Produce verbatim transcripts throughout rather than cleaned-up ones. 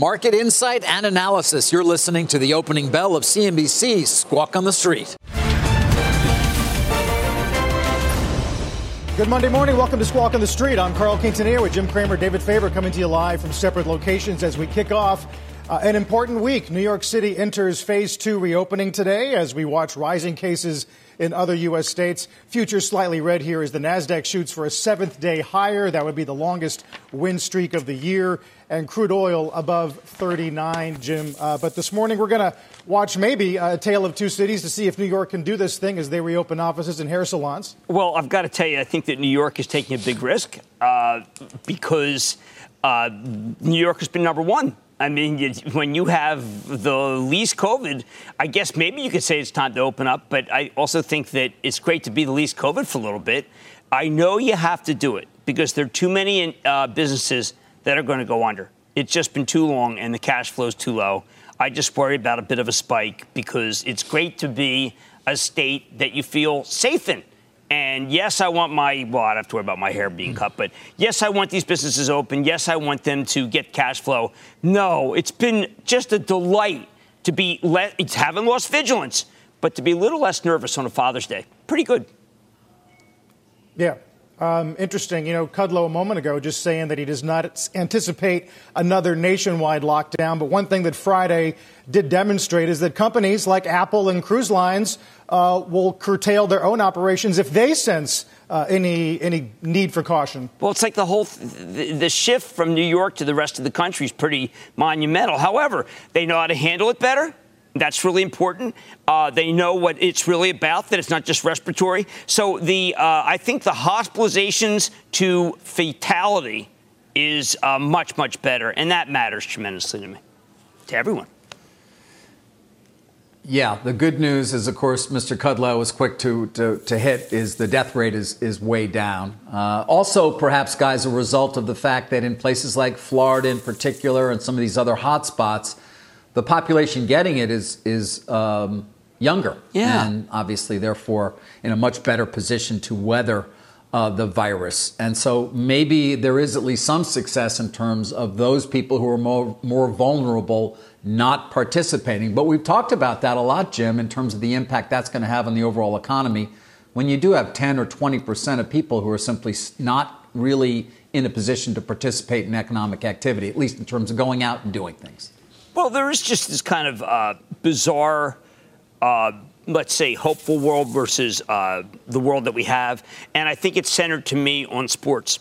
market insight and analysis. You're listening to the opening bell of C N B C's Squawk on the Street. Good Monday morning. Welcome to Squawk on the Street. I'm Carl Quintanilla with Jim Cramer, David Faber, coming to you live from separate locations as we kick off uh, an important week. New York City enters phase two reopening today as we watch rising cases in other U S states. Futures slightly red here as the Nasdaq shoots for a seventh day higher. That would be the longest win streak of the year. And crude oil above thirty-nine, Jim. Uh, but this morning we're going to watch maybe a tale of two cities to see if New York can do this thing as they reopen offices and hair salons. Well, I've got to tell you, I think that New York is taking a big risk uh, because uh, New York has been number one. I mean, when you have the least COVID, I guess maybe you could say it's time to open up. But I also think that it's great to be the least COVID for a little bit. I know you have to do it because there are too many uh, businesses that are going to go under. It's just been too long and the cash flow is too low. I just worry about a bit of a spike because it's great to be a state that you feel safe in. And yes, I want my, well, I don't have to worry about my hair being cut, but yes, I want these businesses open. Yes, I want them to get cash flow. No, it's been just a delight to be, le- it's haven't lost vigilance, but to be a little less nervous on a Father's Day. Pretty good. Yeah. Um, interesting. You know, Kudlow a moment ago just saying that he does not anticipate another nationwide lockdown. But one thing that Friday did demonstrate is that companies like Apple and cruise lines uh, will curtail their own operations if they sense uh, any any need for caution. Well, it's like the whole th- the shift from New York to the rest of the country is pretty monumental. However, they know how to handle it better. That's really important. Uh, they know what it's really about, that it's not just respiratory. So the uh, I think the hospitalizations to fatality is uh, much, much better. And that matters tremendously to me, to everyone. Yeah, the good news is, of course, Mister Kudlow was quick to, to, to hit, is the death rate is, is way down. Uh, also, perhaps, guys, a result of the fact that in places like Florida in particular and some of these other hotspots, the population getting it is is um, younger, yeah. And obviously, therefore, in a much better position to weather uh, the virus. And so maybe there is at least some success in terms of those people who are more, more vulnerable not participating. But we've talked about that a lot, Jim, in terms of the impact that's going to have on the overall economy when you do have ten or twenty percent of people who are simply not really in a position to participate in economic activity, at least in terms of going out and doing things. Well, there is just this kind of uh, bizarre, uh, let's say, hopeful world versus uh, the world that we have. And I think it's centered to me on sports.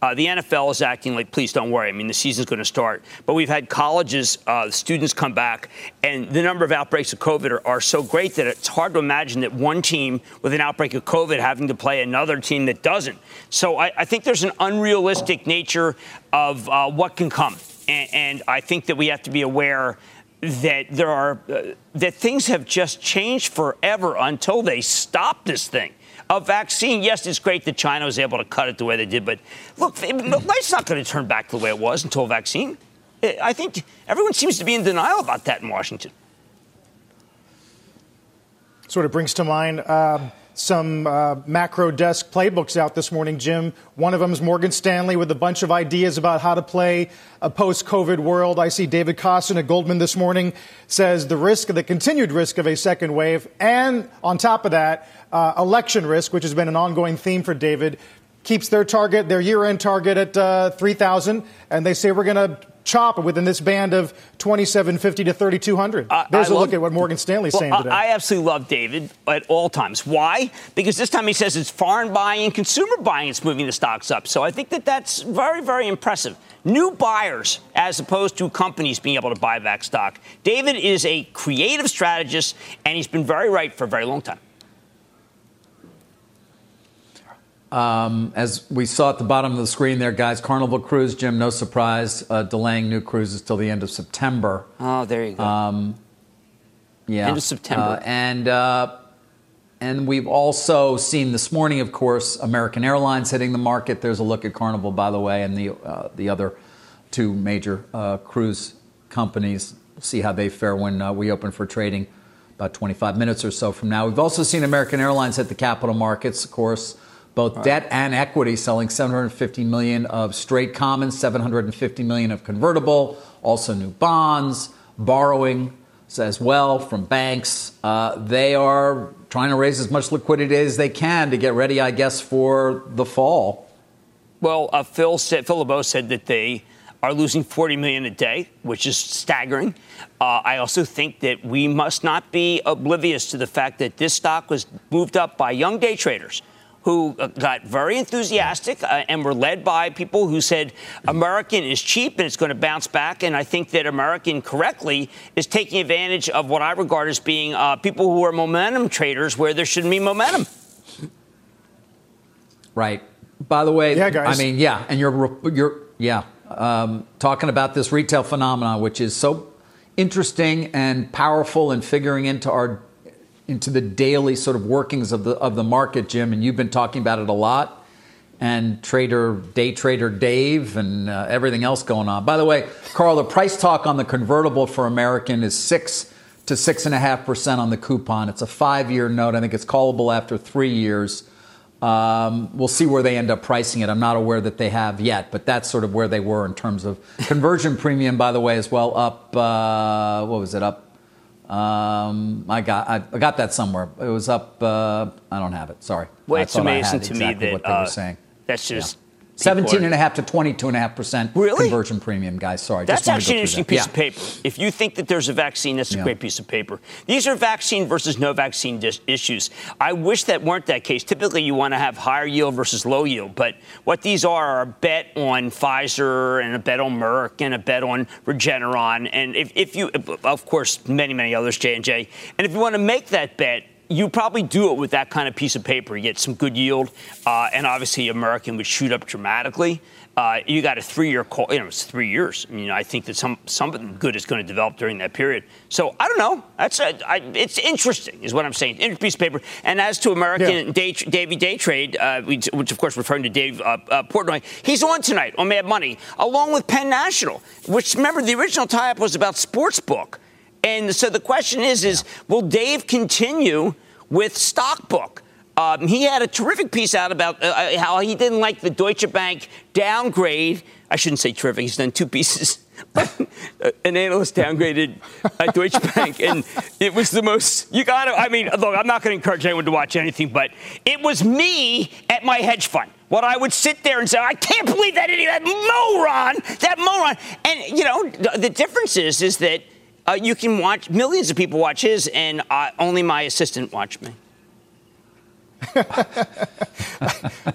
Uh, the N F L is acting like, please don't worry. I mean, the season's going to start. But we've had colleges, uh, students come back, and the number of outbreaks of COVID are, are so great that it's hard to imagine that one team with an outbreak of COVID having to play another team that doesn't. So I, I think there's an unrealistic nature of uh, what can come. And I think that we have to be aware that there are uh, that things have just changed forever until they stop this thing. A vaccine, yes, it's great that China was able to cut it the way they did. But look, life's not going to turn back the way it was until a vaccine. I think everyone seems to be in denial about that in Washington. Sort of brings to mind uh, some uh, macro desk playbooks out this morning, Jim. One of them is Morgan Stanley with a bunch of ideas about how to play a post-COVID world. I see David Kossin at Goldman this morning says the risk, the continued risk of a second wave, and on top of that, uh, election risk, which has been an ongoing theme for David, keeps their target, their year-end target at uh, three thousand, and they say we're going to chop within this band of twenty-seven fifty to thirty-two hundred. Uh, There's I a love, look at what Morgan Stanley's well, saying today. I absolutely love David at all times. Why? Because this time he says it's foreign buying and consumer buying that's moving the stocks up. So I think that that's very, very impressive. New buyers as opposed to companies being able to buy back stock. David is a creative strategist, and he's been very right for a very long time. Um, as we saw at the bottom of the screen there, guys, Carnival Cruise, Jim, no surprise, uh, delaying new cruises till the end of September. Oh, there you go. Um, yeah. End of September. Uh, and uh, and we've also seen this morning, of course, American Airlines hitting the market. There's a look at Carnival, by the way, and the, uh, the other two major uh, cruise companies. We'll see how they fare when uh, we open for trading about twenty-five minutes or so from now. We've also seen American Airlines hit the capital markets, of course. Both right. Debt and equity selling seven hundred fifty million dollars of straight common, seven hundred fifty million dollars of convertible, also new bonds, borrowing as well from banks. Uh, they are trying to raise as much liquidity as they can to get ready, I guess, for the fall. Well, uh, Phil said, Phil LeBeau said that they are losing forty million dollars a day, which is staggering. Uh, I also think that we must not be oblivious to the fact that this stock was moved up by young day traders who got very enthusiastic uh, and were led by people who said American is cheap and it's going to bounce back. And I think that American correctly is taking advantage of what I regard as being uh, people who are momentum traders where there shouldn't be momentum. Right. By the way, yeah, guys. I mean, yeah. And you're, you're yeah, um, talking about this retail phenomenon, which is so interesting and powerful and in figuring into our into the daily sort of workings of the of the market, Jim, and you've been talking about it a lot, and trader day trader Dave and uh, everything else going on. By the way, Carl, the price talk on the convertible for American is six to six and a half percent on the coupon. It's a five-year note. I think it's callable after three years. Um, we'll see where they end up pricing it. I'm not aware that they have yet, but that's sort of where they were in terms of conversion premium. By the way, as well, up uh, what was it up? Um, I got I got that somewhere. It was up. Uh, I don't have it. Sorry. Well, it's amazing to exactly me that what they uh, were saying. That's just yeah. seventeen and a half to twenty two and a half percent conversion premium, guys. Sorry. That's just actually an interesting that. piece yeah. of paper. If you think that there's a vaccine, that's a yeah. great piece of paper. These are vaccine versus no vaccine dis- issues. I wish that weren't that case. Typically, you want to have higher yield versus low yield, but what these are are a bet on Pfizer and a bet on Merck and a bet on Regeneron, and if, if you, of course, many many others, J and J. And if you want to make that bet, you probably do it with that kind of piece of paper. You get some good yield, uh, and obviously American would shoot up dramatically. Uh, you got a three-year call. You know, it's three years. I mean, I think that some something good is going to develop during that period. So I don't know. That's a, I, it's interesting, is what I'm saying. Interesting piece of paper. And as to American yeah. day, Davey Day Trade, uh, which, which of course referring to Dave uh, uh, Portnoy, he's on tonight on Mad Money, along with Penn National, which remember the original tie-up was about sportsbook. And so the question is, is will Dave continue with Stockbook? Um, he had a terrific piece out about uh, how he didn't like the Deutsche Bank downgrade. I shouldn't say terrific. He's done two pieces. An analyst downgraded uh, Deutsche Bank, and it was the most, you got to, I mean, look, I'm not going to encourage anyone to watch anything, but it was me at my hedge fund. What I would sit there and say, I can't believe that idiot, that moron, that moron. And, you know, the, the difference is, is that Uh, you can watch, millions of people watch his, and uh, only my assistant watched me.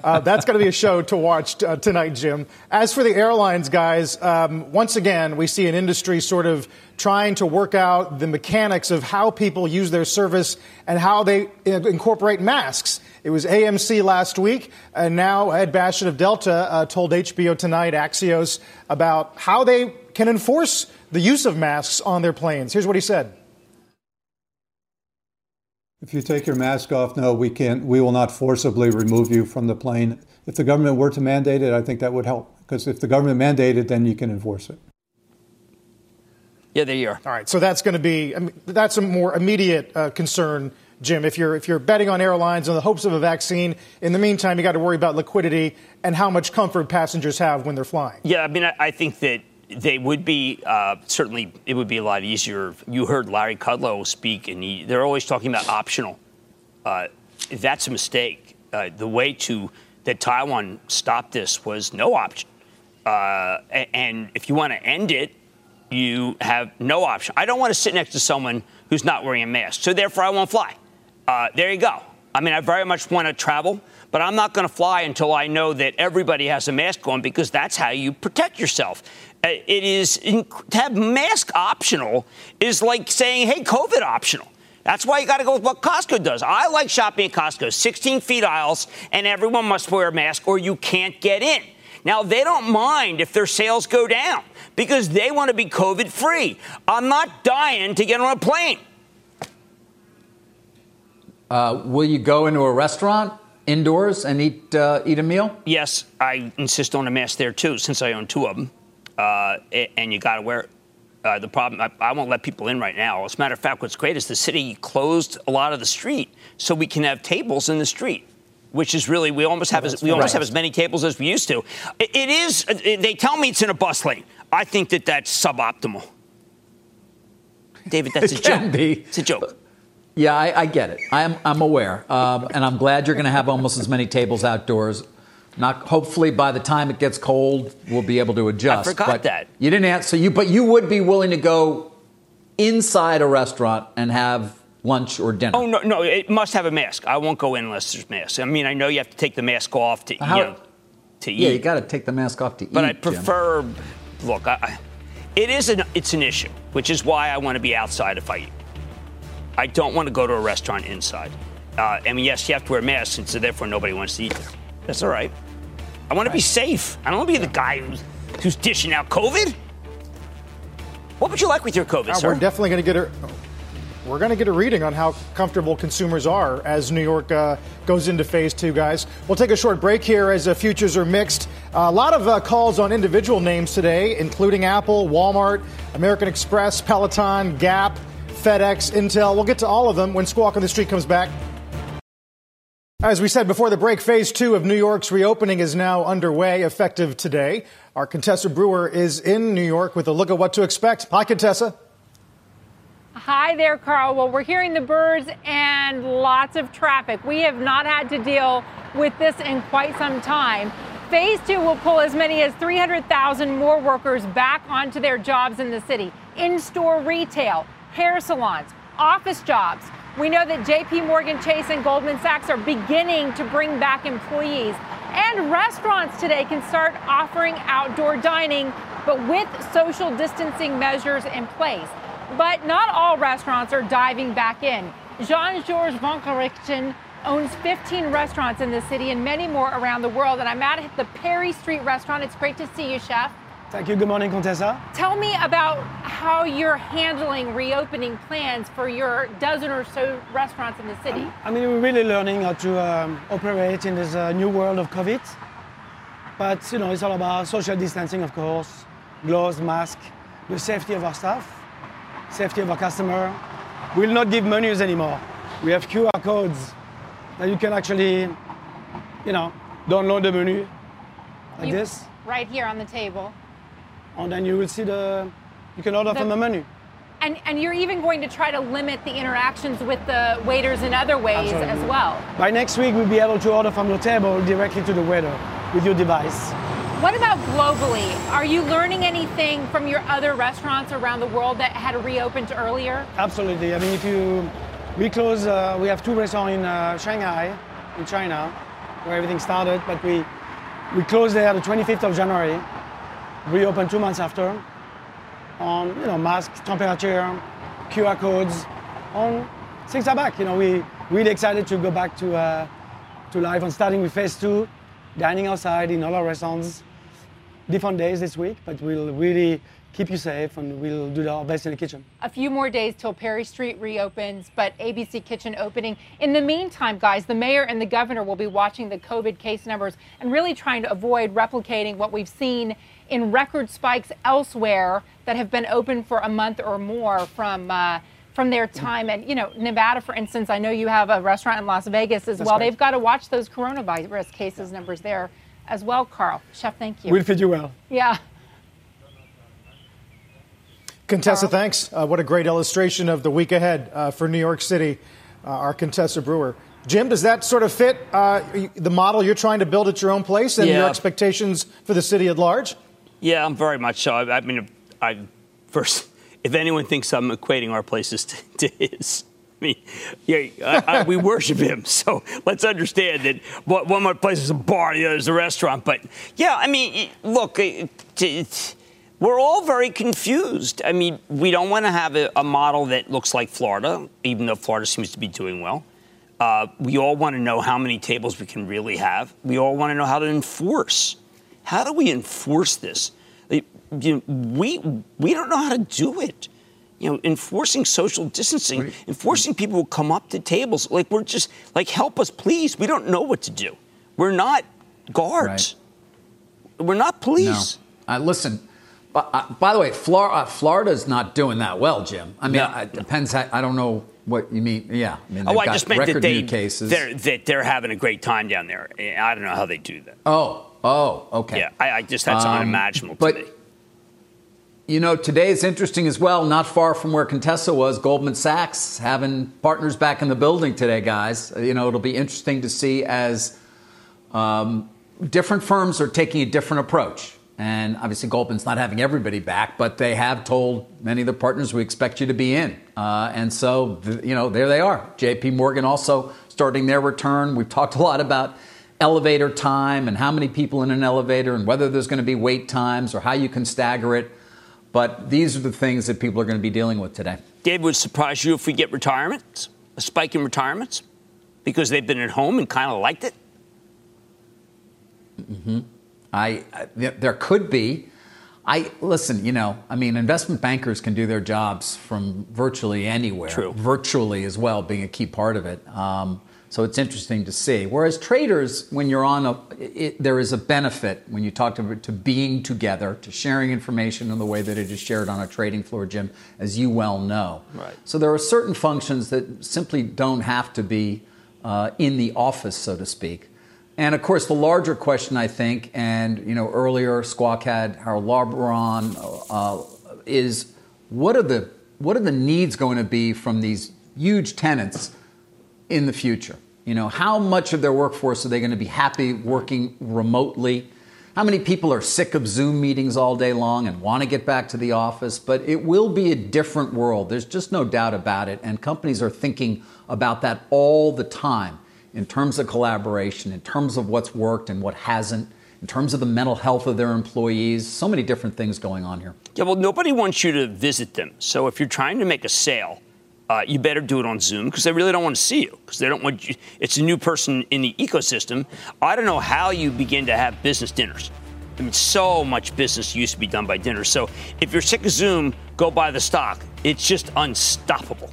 uh, that's going to be a show to watch t- uh, tonight, Jim. As for the airlines, guys, um, once again, we see an industry sort of trying to work out the mechanics of how people use their service and how they uh, incorporate masks. It was A M C last week, and now Ed Bastian of Delta uh, told H B O Tonight, Axios, about how they can enforce the use of masks on their planes. Here's what he said. If you take your mask off, no, we can't. We will not forcibly remove you from the plane. If the government were to mandate it, I think that would help. Because if the government mandated, then you can enforce it. Yeah, there you are. All right. So that's going to be, I mean, that's a more immediate uh, concern, Jim. If you're if you're betting on airlines in the hopes of a vaccine, in the meantime, you got to worry about liquidity and how much comfort passengers have when they're flying. Yeah, I mean, I, I think that they would be uh, certainly it would be a lot easier. You heard Larry Kudlow speak, and he, they're always talking about optional. Uh, that's a mistake. Uh, the way to that Taiwan stopped this was no option. Uh, and if you want to end it, you have no option. I don't want to sit next to someone who's not wearing a mask, so therefore I won't fly. Uh, there you go. I mean, I very much want to travel, but I'm not going to fly until I know that everybody has a mask on, because that's how you protect yourself. It is to have mask optional is like saying, hey, COVID optional. That's why you got to go with what Costco does. I like shopping at Costco, sixteen feet aisles, and everyone must wear a mask or you can't get in. Now, they don't mind if their sales go down because they want to be COVID free. I'm not dying to get on a plane. Uh, will you go into a restaurant indoors and eat uh, eat a meal? Yes, I insist on a mask there, too, since I own two of them. Uh, and you got to wear it. Uh, the problem, I, I won't let people in right now. As a matter of fact, what's great is the city closed a lot of the street so we can have tables in the street, which is really, we almost have, oh, as, we almost have as many tables as we used to. It, it is, they tell me it's in a bus lane. I think that that's suboptimal. David, that's a joke. Be. It's a joke. Yeah, I, I get it. I'm, I'm aware. Um, and I'm glad you're going to have almost as many tables outdoors. Not hopefully by the time it gets cold, we'll be able to adjust. I forgot but that. You didn't answer. You, but you would be willing to go inside a restaurant and have lunch or dinner? Oh, no, no, it must have a mask. I won't go in unless there's masks. I mean, I know you have to take the mask off to, How, you know, to eat. Yeah, you got to take the mask off to but eat. But I prefer, Jim. look, I, I, it is an, it's an issue, which is why I want to be outside if I eat. I don't want to go to a restaurant inside. Uh, I mean, yes, you have to wear masks, and so therefore nobody wants to eat there. That's all right. I want right. to be safe. I don't want to be yeah. the guy who's, who's dishing out COVID. What would you like with your COVID, no, sir? We're definitely going to get a we're going to get a reading on how comfortable consumers are as New York uh, goes into phase two, guys. We'll take a short break here as the uh, futures are mixed. Uh, a lot of uh, calls on individual names today, including Apple, Walmart, American Express, Peloton, Gap, FedEx, Intel. We'll get to all of them when Squawk on the Street comes back. As we said before the break, phase two of New York's reopening is now underway, effective today. Our Contessa Brewer is in New York with a look at what to expect. Hi, Contessa. Hi there, Carl. Well, we're hearing the birds and lots of traffic. We have not had to deal with this in quite some time. Phase two will pull as many as three hundred thousand more workers back onto their jobs in the city. In-store retail, hair salons, office jobs. We know that J P. Morgan Chase and Goldman Sachs are beginning to bring back employees. And restaurants today can start offering outdoor dining, but with social distancing measures in place. But not all restaurants are diving back in. Jean-Georges Vankerrichten owns fifteen restaurants in the city and many more around the world. And I'm at the Perry Street restaurant. It's great to see you, Chef. Thank you. Good morning, Contessa. Tell me about how you're handling reopening plans for your dozen or so restaurants in the city. Um, I mean, we're really learning how to um, operate in this uh, new world of COVID. But, you know, it's all about social distancing, of course, gloves, masks, the safety of our staff, safety of our customer. We'll not give menus anymore. We have Q R codes that you can actually, you know, download the menu like you, this. Right here on the table. And then you will see the, you can order the, from the menu. And and you're even going to try to limit the interactions with the waiters in other ways Absolutely. as well. By next week, we'll be able to order from your table directly to the waiter with your device. What about globally? Are you learning anything from your other restaurants around the world that had reopened earlier? Absolutely. I mean, if you, we close, uh, we have two restaurants in uh, Shanghai, in China, where everything started, but we, we closed there the twenty-fifth of January. Reopened two months after, on um, you know mask, temperature, Q R codes, on things are back. You know we really excited to go back to uh, to life and starting with phase two, dining outside in all our restaurants, different days this week. But we'll really keep you safe and we'll do our best in the kitchen. A few more days till Perry Street reopens, but A B C Kitchen opening. In the meantime, guys, the mayor and the governor will be watching the COVID case numbers and really trying to avoid replicating what we've seen in record spikes elsewhere that have been open for a month or more from uh, from their time. And, you know, Nevada, for instance, I know you have a restaurant in Las Vegas as That's well. Great. They've got to watch those coronavirus cases yeah. numbers there as well, Carl. Chef, thank you. We'll feed you well. Yeah. Contessa, Carl. thanks. Uh, what a great illustration of the week ahead uh, for New York City, uh, our Contessa Brewer. Jim, does that sort of fit uh, the model you're trying to build at your own place and yeah. your expectations for the city at large? Yeah, I'm very much so. I, I mean, I first, if anyone thinks I'm equating our places to, to his, I mean, yeah, I, I, we worship him. So let's understand that one of my places is a bar, the other is a restaurant. But yeah, I mean, look, it, it, we're all very confused. I mean, we don't want to have a, a model that looks like Florida, even though Florida seems to be doing well. Uh, we all want to know how many tables we can really have. We all want to know how to enforce. How do we enforce this? We we don't know how to do it. You know, enforcing social distancing, enforcing people who come up to tables. Like, we're just, like, help us, please. We don't know what to do. We're not guards. Right. We're not police. No. Uh, listen, uh, by the way, Flor- uh, Florida's not doing that well, Jim. I mean, no. it depends. How, I don't know what you mean. Yeah. I mean, oh, I got just meant that, they, they're, that they're having a great time down there. I don't know how they do that. Oh. Oh, okay. Yeah, I, I just, that's um, unimaginable to but, me. You know, today is interesting as well. Not far from where Contessa was, Goldman Sachs having partners back in the building today, guys. You know, it'll be interesting to see as um, different firms are taking a different approach. And obviously Goldman's not having everybody back, but they have told many of the partners, we expect you to be in. Uh, and so, you know, there they are. J P. Morgan also starting their return. We've talked a lot about elevator time and how many people in an elevator and whether there's going to be wait times or how you can stagger it. But these are the things that people are going to be dealing with today. Dave, would it surprise you if we get retirements, a spike in retirements, because they've been at home and kind of liked it? Mm-hmm. I, I there could be. I listen, you know, I mean, investment bankers can do their jobs from virtually anywhere. True. Virtually as well, being a key part of it. Um, so it's interesting to see. Whereas traders, when you're on a, it, there is a benefit when you talk to, to being together, to sharing information in the way that it is shared on a trading floor, Jim, as you well know. Right. So there are certain functions that simply don't have to be uh, in the office, so to speak. And, of course, the larger question, I think, and, you know, earlier Squawk had Harold Larberon, uh, is what are the what are the needs going to be from these huge tenants in the future? You know, how much of their workforce are they going to be happy working remotely? How many people are sick of Zoom meetings all day long and want to get back to the office? But it will be a different world. There's just no doubt about it. And companies are thinking about that all the time. In terms of collaboration, in terms of what's worked and what hasn't, in terms of the mental health of their employees, so many different things going on here. Yeah, well, nobody wants you to visit them. So if you're trying to make a sale, uh, you better do it on Zoom because they really don't want to see you because they don't want you. It's a new person in the ecosystem. I don't know how you begin to have business dinners. I mean, so much business used to be done by dinners. So if you're sick of Zoom, go buy the stock. It's just unstoppable.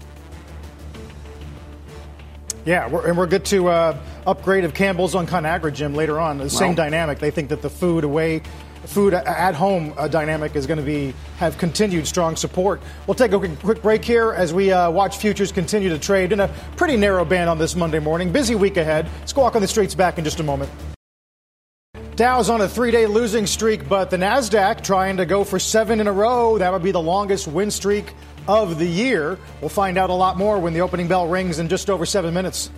Yeah, we're, and we're good to uh, upgrade of Campbell's on Conagra, Jim, later on. The same wow. dynamic. They think that the food away, food at home uh, dynamic is going to be have continued strong support. We'll take a quick break here as we uh, watch futures continue to trade in a pretty narrow band on this Monday morning. Busy week ahead. Squawk on the Street's back in just a moment. Dow's on a three-day losing streak, but the Nasdaq trying to go for seven in a row. That would be the longest win streak of the year. We'll find out a lot more when the opening bell rings in just over seven minutes.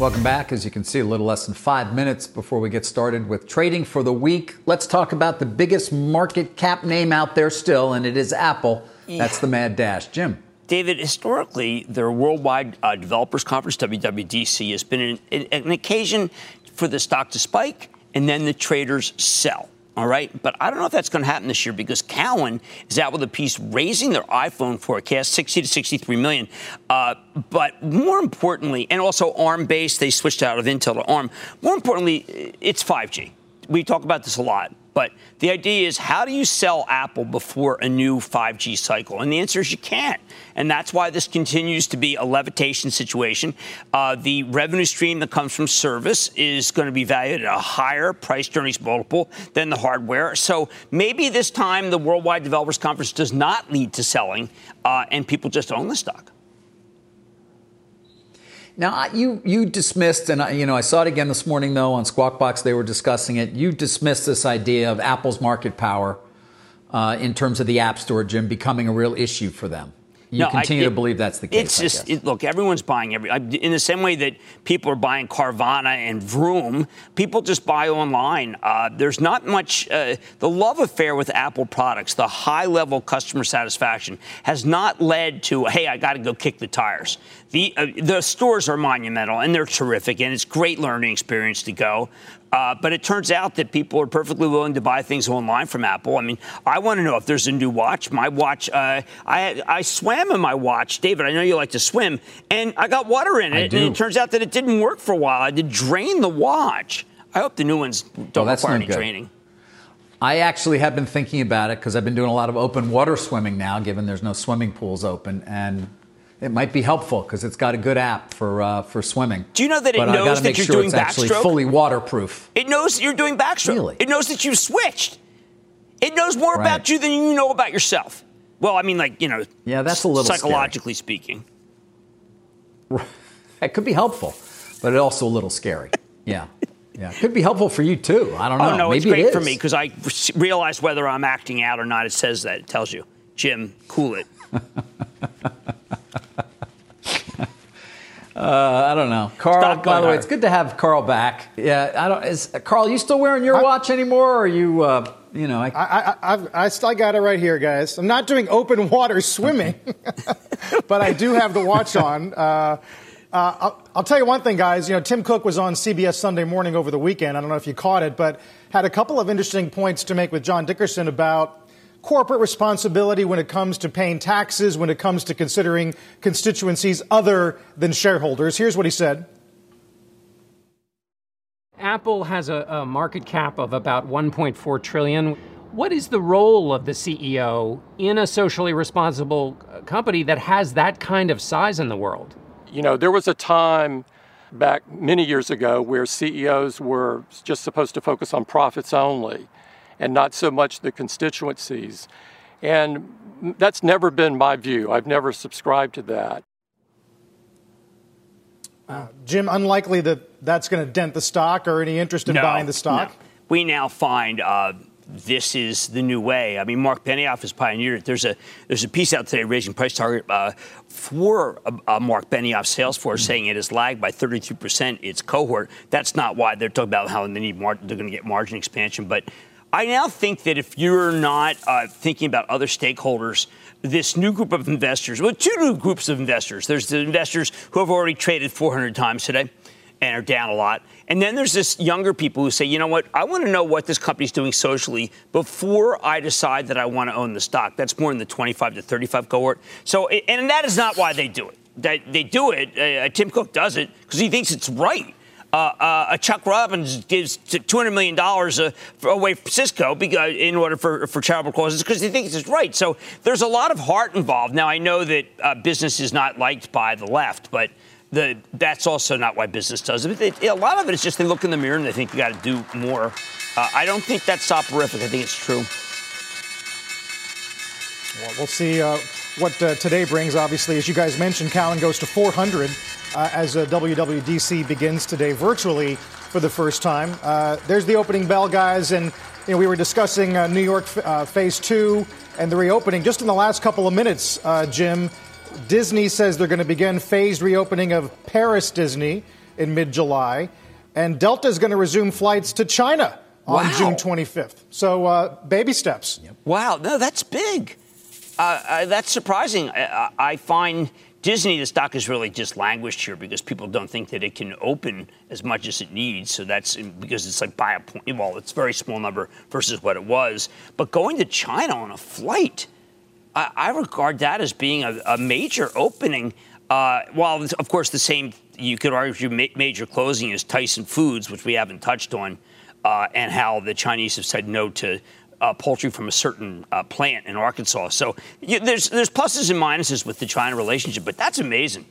Welcome back. As you can see, a little less than five minutes before we get started with trading for the week. Let's talk about the biggest market cap name out there still, and it is Apple. Yeah. That's the mad dash. Jim. David, historically, their Worldwide uh, Developers Conference, W W D C, has been an, an, an occasion for the stock to spike. And then the traders sell, all right? But I don't know if that's going to happen this year because Cowen is out with a piece raising their iPhone forecast, sixty to sixty-three million. Uh, but more importantly, and also ARM-based, they switched out of Intel to ARM. More importantly, it's five G. We talk about this a lot. But the idea is, how do you sell Apple before a new five G cycle? And the answer is you can't. And that's why this continues to be a levitation situation. Uh, the revenue stream that comes from service is going to be valued at a higher price-earnings multiple than the hardware. So maybe this time the Worldwide Developers Conference does not lead to selling, uh, and people just own the stock. Now, you, you dismissed, and I, you know, I saw it again this morning, though, on Squawk Box. They were discussing it. You dismissed this idea of Apple's market power uh, in terms of the App Store, Jim, becoming a real issue for them. You no, continue I, it, to believe that's the case. It's just, it, look, everyone's buying every. In the same way that people are buying Carvana and Vroom, people just buy online. Uh, there's not much. Uh, the love affair with Apple products, the high level customer satisfaction, has not led to, hey, I got to go kick the tires. The, uh, the stores are monumental, and they're terrific, and it's a great learning experience to go. Uh, but it turns out that people are perfectly willing to buy things online from Apple. I mean, I want to know if there's a new watch. My watch, uh, I I swam in my watch. David, I know you like to swim, and I got water in it, and it turns out that it didn't work for a while. I did drain the watch. I hope the new ones don't well, require any good. draining. I actually have been thinking about it because I've been doing a lot of open water swimming now, given there's no swimming pools open, and it might be helpful because it's got a good app for uh, for swimming. Do you know that it but knows that you're sure doing it's backstroke? Actually fully waterproof. It knows that you're doing backstroke. Really? It knows that you've switched. It knows more right. about you than you know about yourself. Well, I mean, like, you know, yeah, that's a little psychologically scary. Speaking. That could be helpful, but it's also a little scary. Yeah. Yeah, it could be helpful for you, too. I don't know. Oh, no, Maybe it's great it for me because I realize whether I'm acting out or not. It says that. It tells you, Jim, cool it. Uh, I don't know. Carl, by the way, it's good to have Carl back. Yeah, I don't. Is, uh, Carl, you still wearing your I, watch anymore, or are you, uh, you know? I I, I, I've, I still got it right here, guys. I'm not doing open water swimming, but I do have the watch on. Uh, uh, I'll, I'll tell you one thing, guys. You know, Tim Cook was on C B S Sunday Morning over the weekend. I don't know if you caught it, but had a couple of interesting points to make with John Dickerson about corporate responsibility when it comes to paying taxes, when it comes to considering constituencies other than shareholders. Here's what he said. Apple has a, a market cap of about one point four trillion dollars. What is the role of the C E O in a socially responsible company that has that kind of size in the world? You know, there was a time back many years ago where C E Os were just supposed to focus on profits only, and not so much the constituencies. And that's never been my view. I've never subscribed to that. Uh, Jim, unlikely that that's going to dent the stock or any interest in no, buying the stock? No. We now find uh, this is the new way. I mean, Mark Benioff has pioneered it. There's a, there's a piece out today raising price target uh, for uh, Mark Benioff's Salesforce, saying it has lagged by thirty-two percent its cohort. That's not why they're talking about how they need mar- they're going to get margin expansion, but I now think that if you're not uh, thinking about other stakeholders, this new group of investors, well, two new groups of investors. There's the investors who have already traded four hundred times today and are down a lot. And then there's this younger people who say, you know what, I want to know what this company's doing socially before I decide that I want to own the stock. That's more in the twenty-five to thirty-five cohort. So, and that is not why they do it. They do it. Uh, Tim Cook does it because he thinks it's right. Uh, uh, Chuck Robbins gives two hundred million dollars uh, away from Cisco because, in order for, for charitable causes because he thinks it's right. So there's a lot of heart involved. Now, I know that uh, business is not liked by the left, but the, that's also not why business does it. It, it. A lot of it is just they look in the mirror and they think you got to do more. Uh, I don't think that's soporific. I think it's true. Well, we'll see uh, what uh, today brings, obviously. As you guys mentioned, Cowen goes to four hundred. Uh, as uh, W W D C begins today virtually for the first time. Uh, there's the opening bell, guys, and you know, we were discussing uh, New York uh, Phase two and the reopening. Just in the last couple of minutes, uh, Jim, Disney says they're going to begin phased reopening of Paris Disney in mid-July, and Delta is going to resume flights to China on wow. June twenty-fifth. So uh, baby steps. Yep. Wow, no, that's big. Uh, uh, that's surprising. I, I find Disney, the stock has really just languished here because people don't think that it can open as much as it needs. So that's because it's like by a point. Well, it's a very small number versus what it was. But going to China on a flight, I, I regard that as being a, a major opening. Uh, while, of course, the same, you could argue major closing is Tyson Foods, which we haven't touched on, uh, and how the Chinese have said no to Uh, poultry from a certain uh, plant in Arkansas. So you, there's there's pluses and minuses with the China relationship, but that's amazing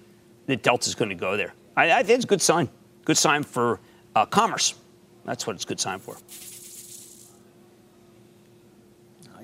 that Delta's going to go there. I, I think it's a good sign. Good sign for uh, commerce. That's what it's a good sign for.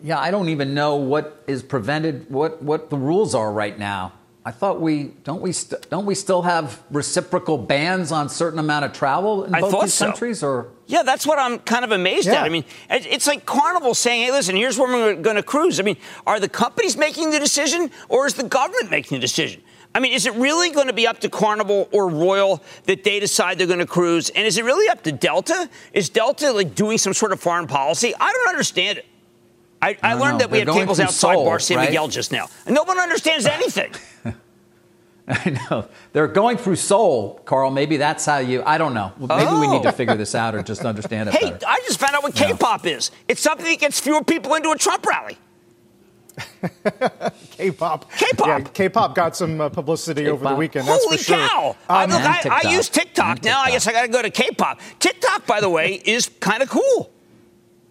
Yeah, I don't even know what is prevented, what, what the rules are right now. I thought we don't we st- don't we still have reciprocal bans on certain amount of travel in I both these so. countries? Or yeah, that's what I'm kind of amazed yeah. at. I mean, it's like Carnival saying, "Hey, listen, here's where we're going to cruise." I mean, are the companies making the decision, or is the government making the decision? I mean, is it really going to be up to Carnival or Royal that they decide they're going to cruise? And is it really up to Delta? Is Delta like doing some sort of foreign policy? I don't understand it. I, I no, learned no. that we They're have tables outside Seoul, Bar San right? Miguel just now. And no one understands anything. I know. They're going through Seoul, Carl. Maybe that's how you... I don't know. Maybe oh. we need to figure this out or just understand it Hey, better. I just found out what no. K-pop is. It's something that gets fewer people into a Trump rally. K-pop. K-pop. Yeah, K-pop got some uh, publicity K-pop. over the weekend. That's Holy for sure. cow! Um, I, look, I, I use TikTok. TikTok now. I guess I got to go to K-pop. TikTok, by the way, is kind of cool.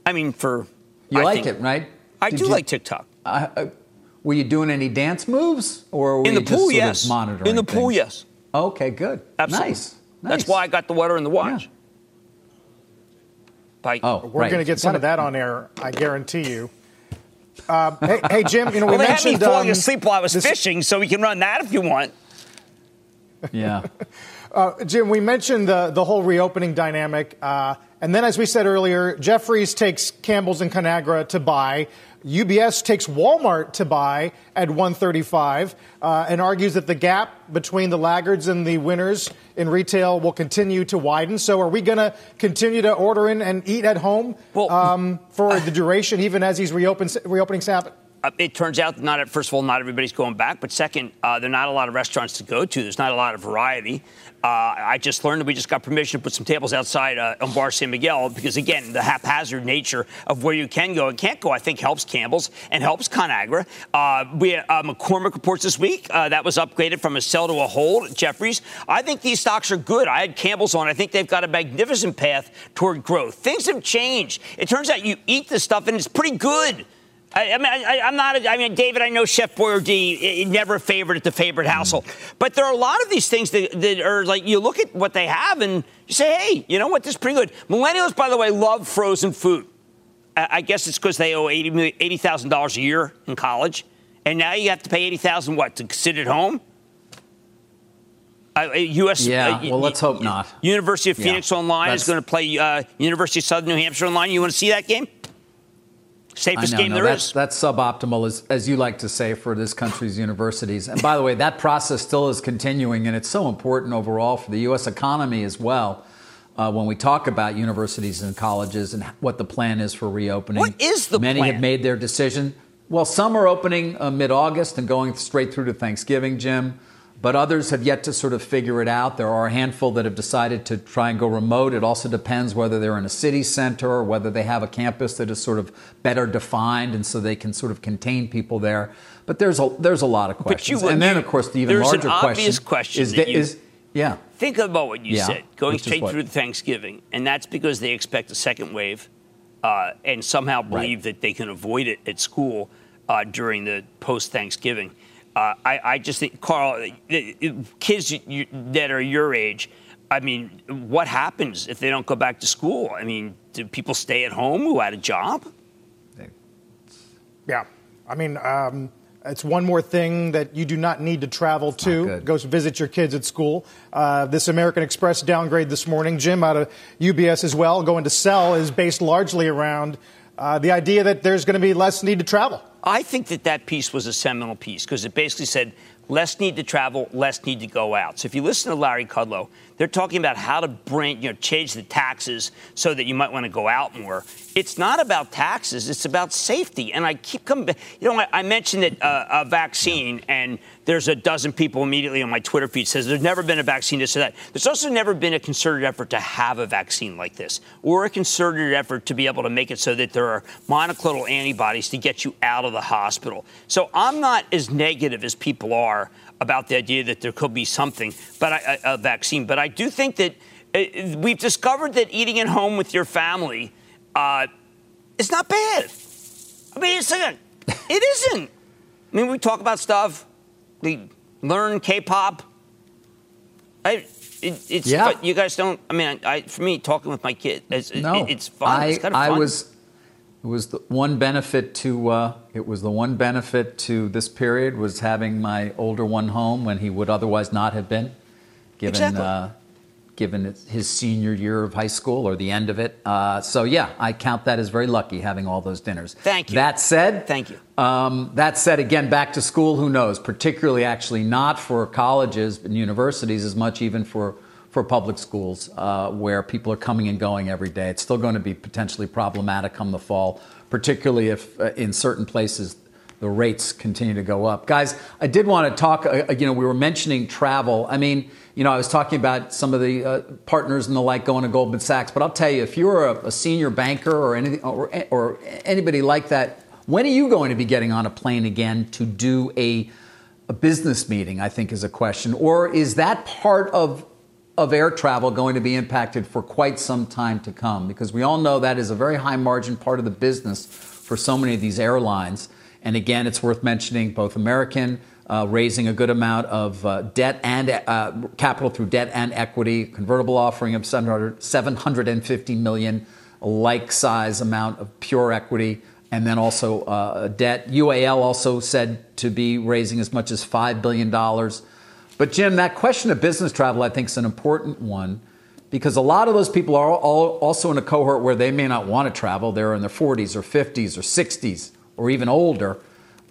I mean, for... You I like think, it, right? I Did do you, like TikTok. Uh, uh, were you doing any dance moves, or were in the you pool? Just yes, sort of monitoring in the things? pool. Yes. Okay, good. Absolutely. Nice. nice. That's why I got the water in the watch. Yeah. By, oh, we're right. going to get some gotta, of that on air. I guarantee you. Uh, hey, hey, Jim. You know we well, mentioned they had me falling um, asleep while I was this, fishing, so we can run that if you want. Yeah. Uh, Jim, we mentioned the, the whole reopening dynamic. Uh, and then, as we said earlier, Jefferies takes Campbell's and Conagra to buy. U B S takes Walmart to buy at one thirty-five uh, and argues that the gap between the laggards and the winners in retail will continue to widen. So are we going to continue to order in and eat at home well, um, for uh, the duration, even as these reopen, reopenings happen? Uh, it turns out, not first of all, not everybody's going back. But second, uh, there are not a lot of restaurants to go to. There's not a lot of variety. Uh, I just learned that we just got permission to put some tables outside uh, on Bar San Miguel because, again, the haphazard nature of where you can go and can't go, I think, helps Campbell's and helps Conagra. Uh, we uh, McCormick reports this week. Uh, that was upgraded from a sell to a hold at Jefferies. I think these stocks are good. I had Campbell's on. I think they've got a magnificent path toward growth. Things have changed. It turns out you eat this stuff, and it's pretty good. I, I mean, I, I'm not. A, I mean, David, I know Chef Boyardee never favored at the favorite household, but there are a lot of these things that, that are like you look at what they have and you say, hey, you know what? This is pretty good. Millennials, by the way, love frozen food. I, I guess it's because they owe eighty thousand dollars a year in college, and now you have to pay eighty thousand dollars what to sit at home. Uh, U S Yeah, uh, well, let's hope not. University of Phoenix yeah, online is going to play uh, University of Southern New Hampshire online. You want to see that game? Safest know, game no, there that's, is. That's suboptimal, as, as you like to say, for this country's universities. And by the way, that process still is continuing, and it's so important overall for the U S economy as well uh, when we talk about universities and colleges and what the plan is for reopening. What is the Many plan? Many have made their decision. Well, some are opening uh, mid-August and going straight through to Thanksgiving, Jim, but others have yet to sort of figure it out. There are a handful that have decided to try and go remote. It also depends whether they're in a city center or whether they have a campus that is sort of better defined and so they can sort of contain people there. But there's a there's a lot of questions. You, and then, of course, the even larger question, question is, that you, is, yeah. Think about what you yeah, said, going straight through Thanksgiving. And that's because they expect a second wave uh, and somehow believe right. that they can avoid it at school uh, during the post-Thanksgiving. Uh, I, I just think, Carl, kids you, that are your age, I mean, what happens if they don't go back to school? I mean, do people stay at home who had a job? Yeah. I mean, um, it's one more thing that you do not need to travel it's to. Go visit your kids at school. Uh, this American Express downgrade this morning, Jim, out of U B S as well, going to sell is based largely around uh, the idea that there's going to be less need to travel. I think that that piece was a seminal piece because it basically said less need to travel, less need to go out. So if you listen to Larry Kudlow, they're talking about how to bring, you know, change the taxes so that you might want to go out more. It's not about taxes. It's about safety. And I keep coming back. You know, I, I mentioned that uh, a vaccine and there's a dozen people immediately on my Twitter feed says there's never been a vaccine, this or that. There's also never been a concerted effort to have a vaccine like this or a concerted effort to be able to make it so that there are monoclonal antibodies to get you out of the hospital. So I'm not as negative as people are about the idea that there could be something, but I, a, a vaccine. But I do think that uh, we've discovered that eating at home with your family uh, is not bad. I mean, it's like a, it isn't. I mean, we talk about stuff. We learn K-pop. I, it, it's yeah. But you guys don't. I mean, I, I, for me, talking with my kid, it's, no. it, it's fun. I, it's kind of fun. I was. It was the one benefit to uh, it was the one benefit to this period was having my older one home when he would otherwise not have been, given exactly. uh, given his senior year of high school or the end of it. Uh, so yeah, I count that as very lucky having all those dinners. Thank you. That said, thank you. Um, that said, again, back to school. Who knows? Particularly, actually, not for colleges and universities as much, even for. for public schools uh, where people are coming and going every day. It's still going to be potentially problematic come the fall, particularly if uh, in certain places the rates continue to go up. Guys, I did want to talk, uh, you know, we were mentioning travel. I mean, you know, I was talking about some of the uh, partners and the like going to Goldman Sachs, but I'll tell you, if you're a, a senior banker or, anything, or, or anybody like that, when are you going to be getting on a plane again to do a, a business meeting, I think is a question. Or is that part of of air travel going to be impacted for quite some time to come? Because we all know that is a very high margin part of the business for so many of these airlines. And again, it's worth mentioning both American uh, raising a good amount of uh, debt and uh, capital through debt and equity, convertible offering of seven hundred fifty million dollars, a like size amount of pure equity, and then also uh, debt. U A L also said to be raising as much as five billion dollars But Jim, that question of business travel, I think, is an important one, because a lot of those people are all also in a cohort where they may not want to travel. They're in their forties or fifties or sixties or even older.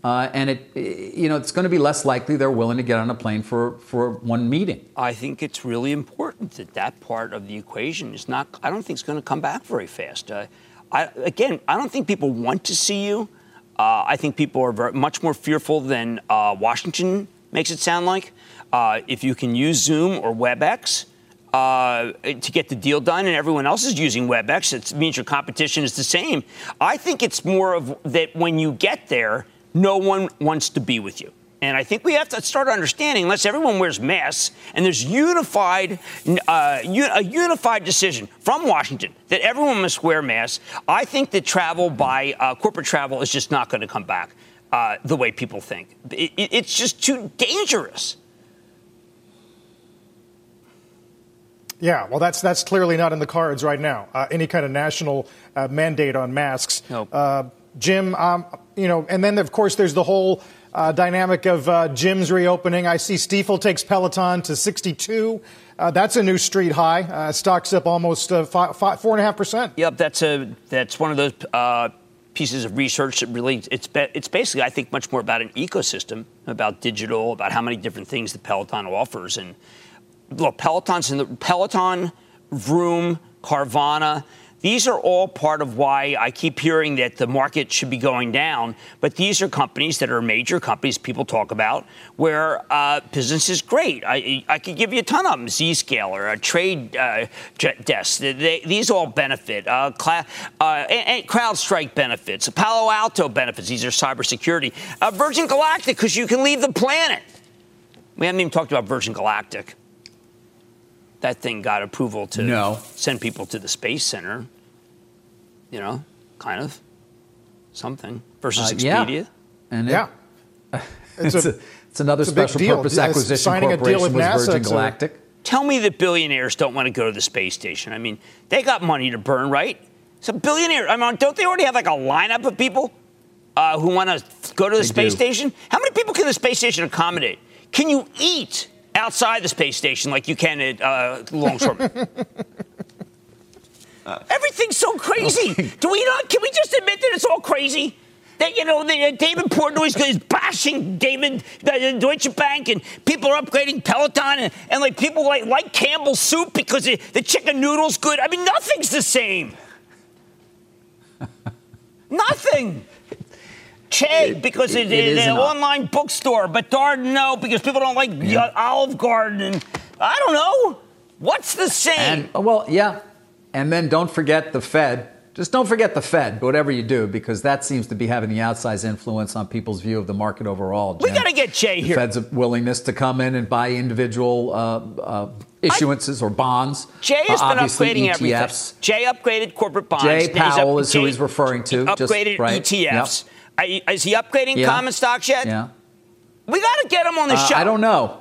Uh, and it, you know, it's going to be less likely they're willing to get on a plane for, for one meeting. I think it's really important that that part of the equation is not, I don't think it's going to come back very fast. Uh, I, again, I don't think people want to see you. Uh, I think people are very, much more fearful than uh, Washington makes it sound like. Uh, if you can use Zoom or WebEx uh, to get the deal done, and everyone else is using WebEx, it means your competition is the same. I think it's more of that when you get there, no one wants to be with you. And I think we have to start understanding, unless everyone wears masks and there's unified, uh, un- a unified decision from Washington that everyone must wear masks, I think that travel by uh, corporate travel is just not going to come back uh, the way people think. It, it, it's just too dangerous. Yeah, well, that's that's clearly not in the cards right now. Uh, any kind of national uh, mandate on masks. Nope. Uh, Jim, um, you know, and then, of course, there's the whole uh, dynamic of uh, gyms reopening. I see Stiefel takes Peloton to sixty-two. Uh, that's a new street high. Uh, stock's up almost uh, five, five, four and a half percent. Yep, that's a that's one of those uh, pieces of research that really it's be, it's basically, I think, much more about an ecosystem, about digital, about how many different things the Peloton offers. And look, Peloton's in the Peloton, Vroom, Carvana. These are all part of why I keep hearing that the market should be going down. But these are companies that are major companies people talk about where uh, business is great. I, I could give you a ton of them. Zscaler, a Trade uh, Desk. They, they, these all benefit. Uh, cl- uh, and, and CrowdStrike benefits. Palo Alto benefits. These are cybersecurity. Uh, Virgin Galactic, because you can leave the planet. We haven't even talked about Virgin Galactic. That thing got approval to no. send people to the space center. You know, kind of something versus uh, Expedia. Yeah. And it, yeah. It's, it's, a, a, it's another it's special purpose acquisition signing corporation a deal with, with NASA, Virgin Galactic. So. Tell me that billionaires don't want to go to the space station. I mean, they got money to burn, right? It's a billionaire. I mean, don't they already have like a lineup of people uh, who want to go to the they space do. station? How many people can the space station accommodate? Can you eat outside the space station like you can at uh, Longshoreman? Uh, Everything's so crazy. Do we not? Can we just admit that it's all crazy? That, you know, that, uh, David Portnoy is bashing David uh, Deutsche Bank, and people are upgrading Peloton, and, and like people like like Campbell's soup because it, the chicken noodle's good. I mean, nothing's the same. Nothing. Che because it, it, it, it is an online bookstore, but darn no because people don't like yeah. Olive Garden. And I don't know what's the same. And, well, yeah. And then don't forget the Fed. Just don't forget the Fed, whatever you do, because that seems to be having the outsized influence on people's view of the market overall. Jim. We got to get Jay the here. The Fed's willingness to come in and buy individual uh, uh, issuances I, or bonds. Jay has uh, been upgrading E T Fs. Everything. Jay upgraded corporate bonds. Jay Powell up, is Jay, who he's referring to. Upgraded just, right? E T Fs. Yep. I, is he upgrading yeah. common stocks yet? Yeah. We got to get him on the uh, show. I don't know.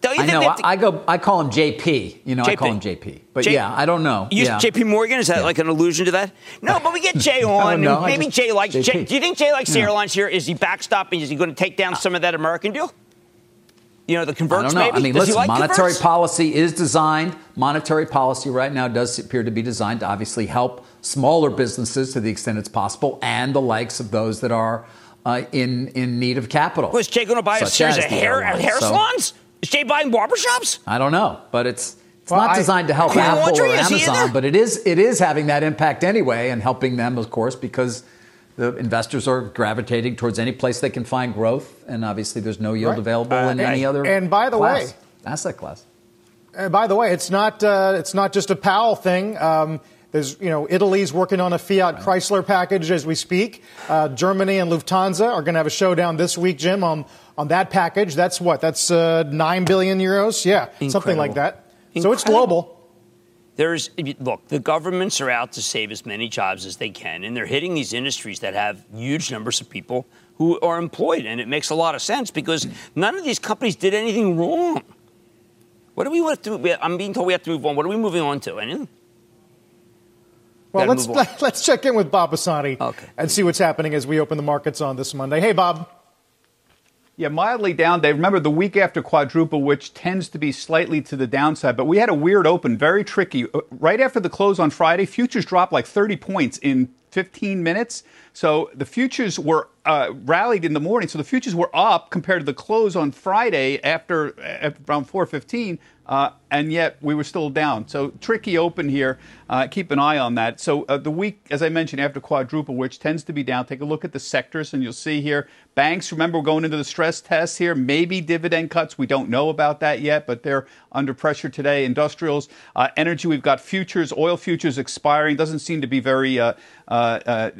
Don't you I think know. They have to... I go. I call him J P. You know, J P. I call him J P. But J- yeah, I don't know. You, yeah. J P. Morgan, is that yeah. like an allusion to that? No, but we get Jay on. no, no, maybe just, Jay likes. Jay, do you think Jay likes the no. airlines here? Is he backstopping? Is he going to take down some of that American deal? You know, the converts. I don't know. Maybe? I mean, does listen. Like monetary converts? Policy is designed. Monetary policy right now does appear to be designed to obviously help smaller businesses to the extent it's possible, and the likes of those that are uh, in in need of capital. Was Jay going to buy a series of hair airlines, hair salons? So. Is Jay buying barbershops? I don't know, but it's it's well, not designed I, to help Apple or Amazon, but it is it is having that impact anyway, and helping them, of course, because the investors are gravitating towards any place they can find growth, and obviously there's no yield right. available uh, in and, any other and by the class, way, asset class. And by the way, it's not uh, it's not just a Powell thing. Um, There's, you know, Italy's working on a Fiat Chrysler package as we speak. Uh, Germany and Lufthansa are going to have a showdown this week, Jim, on, on that package. That's what? That's uh, nine billion euros? Yeah, Incredible. Something like that. Incredible. So it's global. There's look, the governments are out to save as many jobs as they can, and they're hitting these industries that have huge numbers of people who are employed. And it makes a lot of sense because none of these companies did anything wrong. What do we want to do? I'm being told we have to move on. What are we moving on to? Anything? Well, let's let, let's check in with Bob Pisani okay. and see what's happening as we open the markets on this Monday. Hey, Bob. Yeah, mildly down. They remember the week after quadruple, which tends to be slightly to the downside. But we had a weird open, very tricky. Right after the close on Friday, futures dropped like thirty points in fifteen minutes. So the futures were uh, rallied in the morning. So the futures were up compared to the close on Friday after, after around four fifteen. Uh, and yet we were still down. So tricky open here. Uh, keep an eye on that. So uh, the week, as I mentioned, after quadruple, which tends to be down, take a look at the sectors and you'll see here. Banks, remember, we're going into the stress test here. Maybe dividend cuts. We don't know about that yet, but they're under pressure today. Industrials, uh, energy, we've got futures, oil futures expiring. Doesn't seem to be very uh, uh, uh,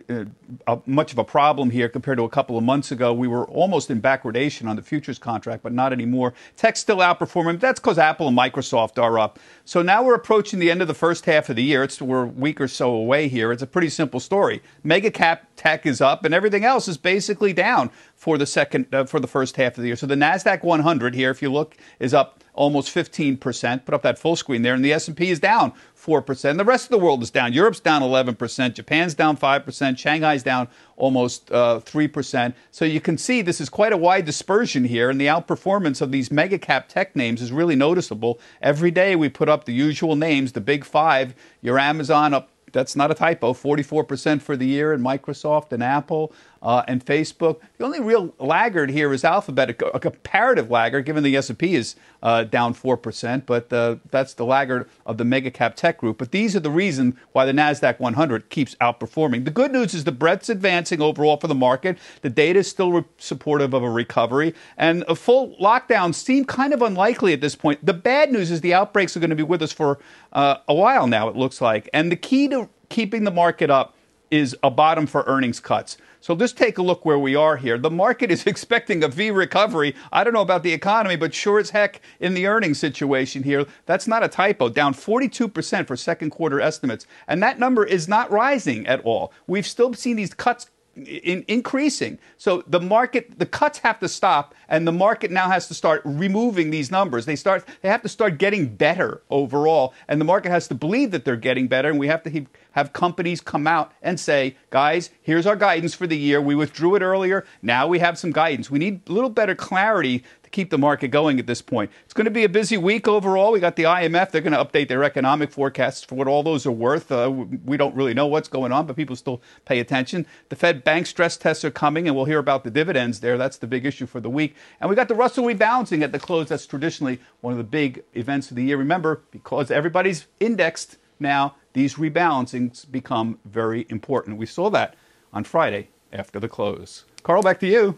uh, much of a problem here compared to a couple of months ago. We were almost in backwardation on the futures contract, but not anymore. Tech still outperforming. That's because Apple and Microsoft are up. So now we're approaching the end of the first half of the year. It's, we're a week or so away here. It's a pretty simple story. Mega cap tech is up, and everything else is basically down for the second uh, for the first half of the year. So the Nasdaq one hundred here, if you look, is up almost fifteen percent. Put up that full screen there, and the S and P is down four percent. And the rest of the world is down. Europe's down eleven percent. Japan's down five percent. Shanghai's down almost uh, three percent. So you can see this is quite a wide dispersion here, and the outperformance of these mega cap tech names is really noticeable. Every day we put up the usual names, the big five, your Amazon up, that's not a typo, forty-four percent for the year, and Microsoft and Apple uh, and Facebook. The only real laggard here is Alphabet, a comparative laggard, given the S and P is uh, down four percent, but uh, that's the laggard of the mega cap tech group. But these are the reason why the Nasdaq one hundred keeps outperforming. The good news is the breadth's advancing overall for the market. The data is still supportive of a recovery, and a full lockdown seemed kind of unlikely at this point. The bad news is the outbreaks are going to be with us for uh, a while now, it looks like, and the key to keeping the market up is a bottom for earnings cuts. So just take a look where we are here. The market is expecting a V recovery. I don't know about the economy, but sure as heck in the earnings situation here. That's not a typo. Down forty-two percent for second quarter estimates. And that number is not rising at all. We've still seen these cuts In increasing. So the market, the cuts have to stop, and the market now has to start removing these numbers. They start, they have to start getting better overall, and the market has to believe that they're getting better, and we have to he- have companies come out and say, guys, here's our guidance for the year. We withdrew it earlier. Now we have some guidance. We need a little better clarity to keep the market going at this point. It's going to be a busy week overall. We got the I M F. They're going to update their economic forecasts for what all those are worth. Uh, we don't really know what's going on, but people still pay attention. The Fed bank stress tests are coming, and we'll hear about the dividends there. That's the big issue for the week. And we got the Russell rebalancing at the close. That's traditionally one of the big events of the year. Remember, because everybody's indexed now, these rebalancings become very important. We saw that on Friday after the close. Carl, back to you.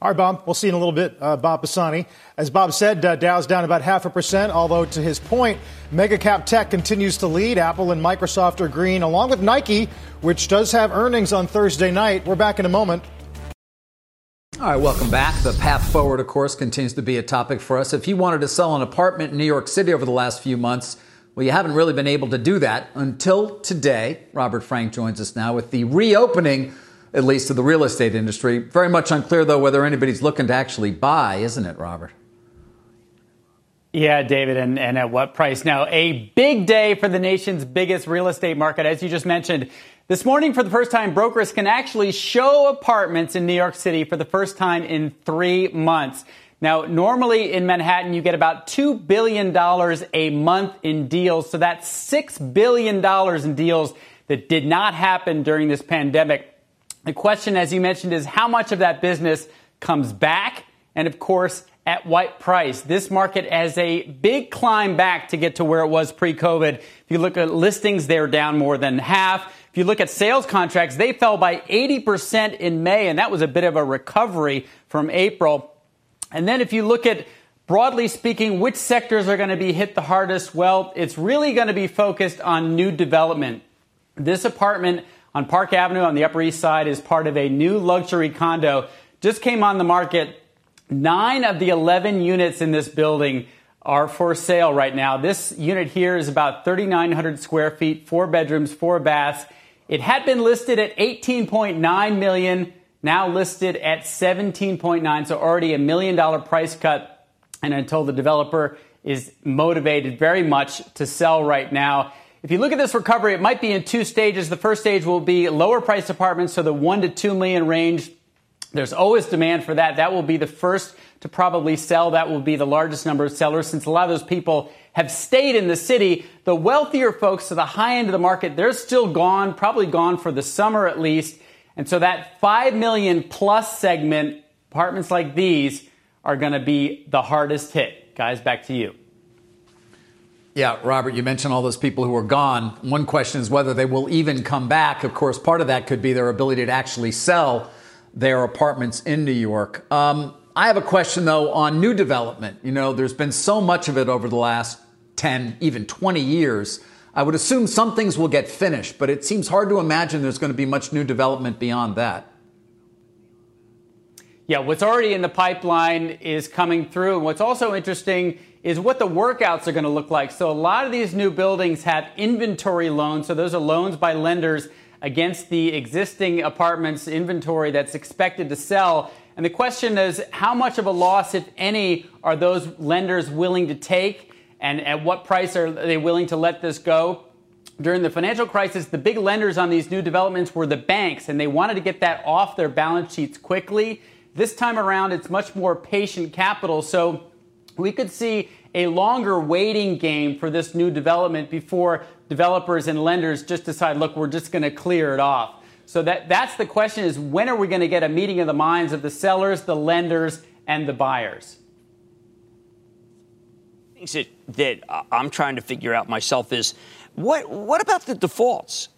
All right, Bob. We'll see you in a little bit. Uh, Bob Pisani. As Bob said, uh, Dow's down about half a percent, although to his point, mega cap tech continues to lead. Apple and Microsoft are green, along with Nike, which does have earnings on Thursday night. We're back in a moment. All right, welcome back. The path forward, of course, continues to be a topic for us. If you wanted to sell an apartment in New York City over the last few months, well, you haven't really been able to do that until today. Robert Frank joins us now with the reopening, at least to the real estate industry. Very much unclear, though, whether anybody's looking to actually buy, isn't it, Robert? Yeah, David, and, and at what price? Now, a big day for the nation's biggest real estate market, as you just mentioned. This morning, for the first time, brokers can actually show apartments in New York City for the first time in three months. Now, normally in Manhattan, you get about two billion dollars a month in deals. So that's six billion dollars in deals that did not happen during this pandemic. The question, as you mentioned, is how much of that business comes back? And of course, at what price? This market has a big climb back to get to where it was pre-COVID. If you look at listings, they're down more than half. If you look at sales contracts, they fell by eighty percent in May, and that was a bit of a recovery from April. And then if you look at, broadly speaking, which sectors are going to be hit the hardest, well, it's really going to be focused on new development. This apartment on Park Avenue on the Upper East Side is part of a new luxury condo. Just came on the market. Nine of the eleven units in this building are for sale right now. This unit here is about thirty-nine hundred square feet, four bedrooms, four baths. It had been listed at eighteen point nine million dollars. Now listed at seventeen point nine, so already a million dollar price cut. And until the developer is motivated very much to sell right now. If you look at this recovery, it might be in two stages. The first stage will be lower price apartments, so the one to two million range. There's always demand for that. That will be the first to probably sell. That will be the largest number of sellers, since a lot of those people have stayed in the city. The wealthier folks to the high end of the market, they're still gone, probably gone for the summer at least. And so that five million plus segment, apartments like these are going to be the hardest hit. Guys, back to you. Yeah, Robert, you mentioned all those people who are gone. One question is whether they will even come back. Of course, part of that could be their ability to actually sell their apartments in New York. Um, I have a question, though, on new development. You know, there's been so much of it over the last ten, even twenty years. I would assume some things will get finished, but it seems hard to imagine there's going to be much new development beyond that. Yeah, what's already in the pipeline is coming through. And what's also interesting is what the workouts are going to look like. So a lot of these new buildings have inventory loans. So those are loans by lenders against the existing apartments inventory that's expected to sell. And the question is, how much of a loss, if any, are those lenders willing to take? And at what price are they willing to let this go? During the financial crisis, the big lenders on these new developments were the banks, and they wanted to get that off their balance sheets quickly. This time around, it's much more patient capital. So we could see a longer waiting game for this new development before developers and lenders just decide, look, we're just going to clear it off. So that, that's the question, is when are we going to get a meeting of the minds of the sellers, the lenders, and the buyers? Things that, that I'm trying to figure out myself is, what, what about the defaults?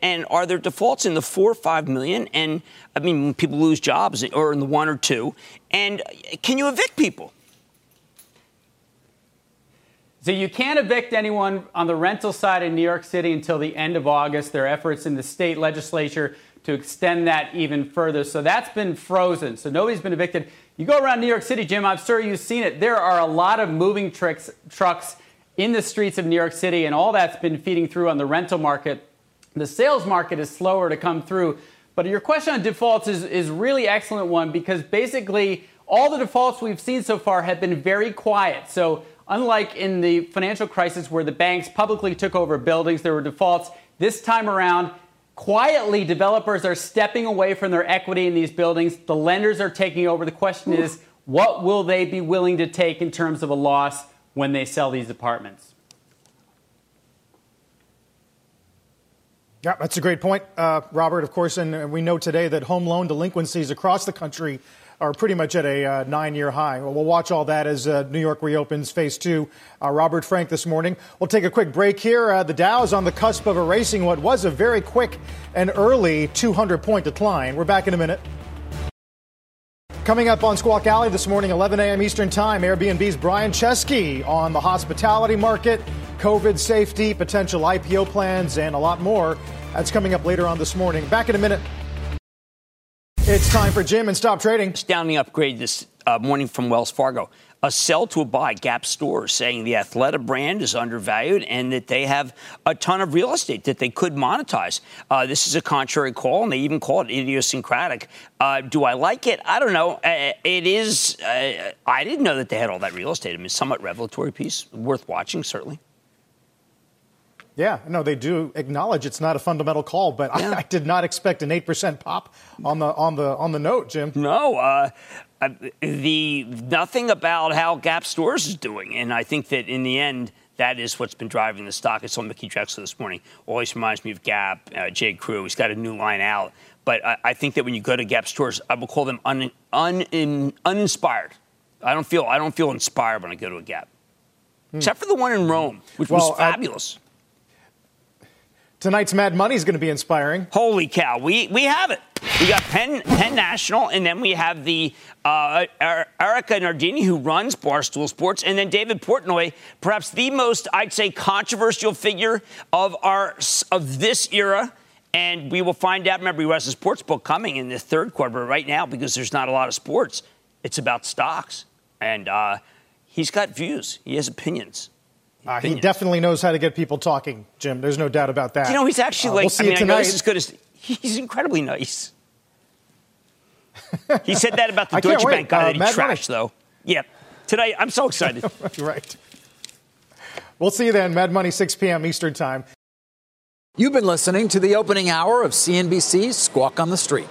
And are there defaults in the four or five million? And, I mean, people lose jobs, or in the one or two. And can you evict people? So you can't evict anyone on the rental side in New York City until the end of August. There are efforts in the state legislature to extend that even further. So that's been frozen. So nobody's been evicted. You go around New York City, Jim, I'm sure you've seen it. There are a lot of moving tricks, trucks in the streets of New York City, and all that's been feeding through on the rental market. The sales market is slower to come through. But your question on defaults is, is really excellent one, because basically all the defaults we've seen so far have been very quiet. So unlike in the financial crisis where the banks publicly took over buildings, there were defaults. This time around, quietly developers are stepping away from their equity in these buildings. The lenders are taking over. The question is, what will they be willing to take in terms of a loss when they sell these apartments? Yeah, that's a great point, uh, Robert, of course. And we know today that home loan delinquencies across the country are pretty much at a uh, nine-year high. Well, we'll watch all that as uh, New York reopens phase two. Uh, Robert Frank this morning. We'll take a quick break here. Uh, the Dow is on the cusp of erasing what was a very quick and early two hundred point decline. We're back in a minute. Coming up on Squawk Alley this morning, eleven a m Eastern Time, Airbnb's Brian Chesky on the hospitality market, COVID safety, potential I P O plans, and a lot more. That's coming up later on this morning. Back in a minute. It's time for Jim and Stop Trading. Astounding upgrade this uh, morning from Wells Fargo. A sell to a buy. Gap Stores saying the Athleta brand is undervalued and that they have a ton of real estate that they could monetize. Uh, this is a contrary call, and they even call it idiosyncratic. Uh, do I like it? I don't know. Uh, it is. Uh, I didn't know that they had all that real estate. I mean, somewhat revelatory piece. Worth watching, certainly. Yeah, no, they do acknowledge it's not a fundamental call, but yeah. I, I did not expect an eight percent pop on the on the on the note, Jim. No, uh, the nothing about how Gap Stores is doing, and I think that in the end, that is what's been driving the stock. I saw Mickey Drexler this morning. Always reminds me of Gap, uh, J. Crew. He's got a new line out, but I, I think that when you go to Gap Stores, I will call them un, un, in, uninspired. I don't feel I don't feel inspired when I go to a Gap, hmm. except for the one in Rome, which well, was fabulous. I, Tonight's Mad Money is going to be inspiring. Holy cow. We we have it. We got Penn, Penn National, and then we have the uh, Erica Nardini, who runs Barstool Sports, and then David Portnoy, perhaps the most, I'd say, controversial figure of our of this era. And we will find out. Remember, he has a sports book coming in the third quarter. But right now, because there's not a lot of sports, it's about stocks. And uh, he's got views. He has opinions. Uh, he definitely knows how to get people talking, Jim. There's no doubt about that. You know, he's actually uh, like, we'll I mean, I know this as good as, he's incredibly nice. He said that about the Deutsche Bank guy uh, that he Mad trashed, Money. Though. Yeah. Tonight, I'm so excited. Right. We'll see you then. Mad Money, six p m Eastern Time. You've been listening to the opening hour of C N B C's Squawk on the Street.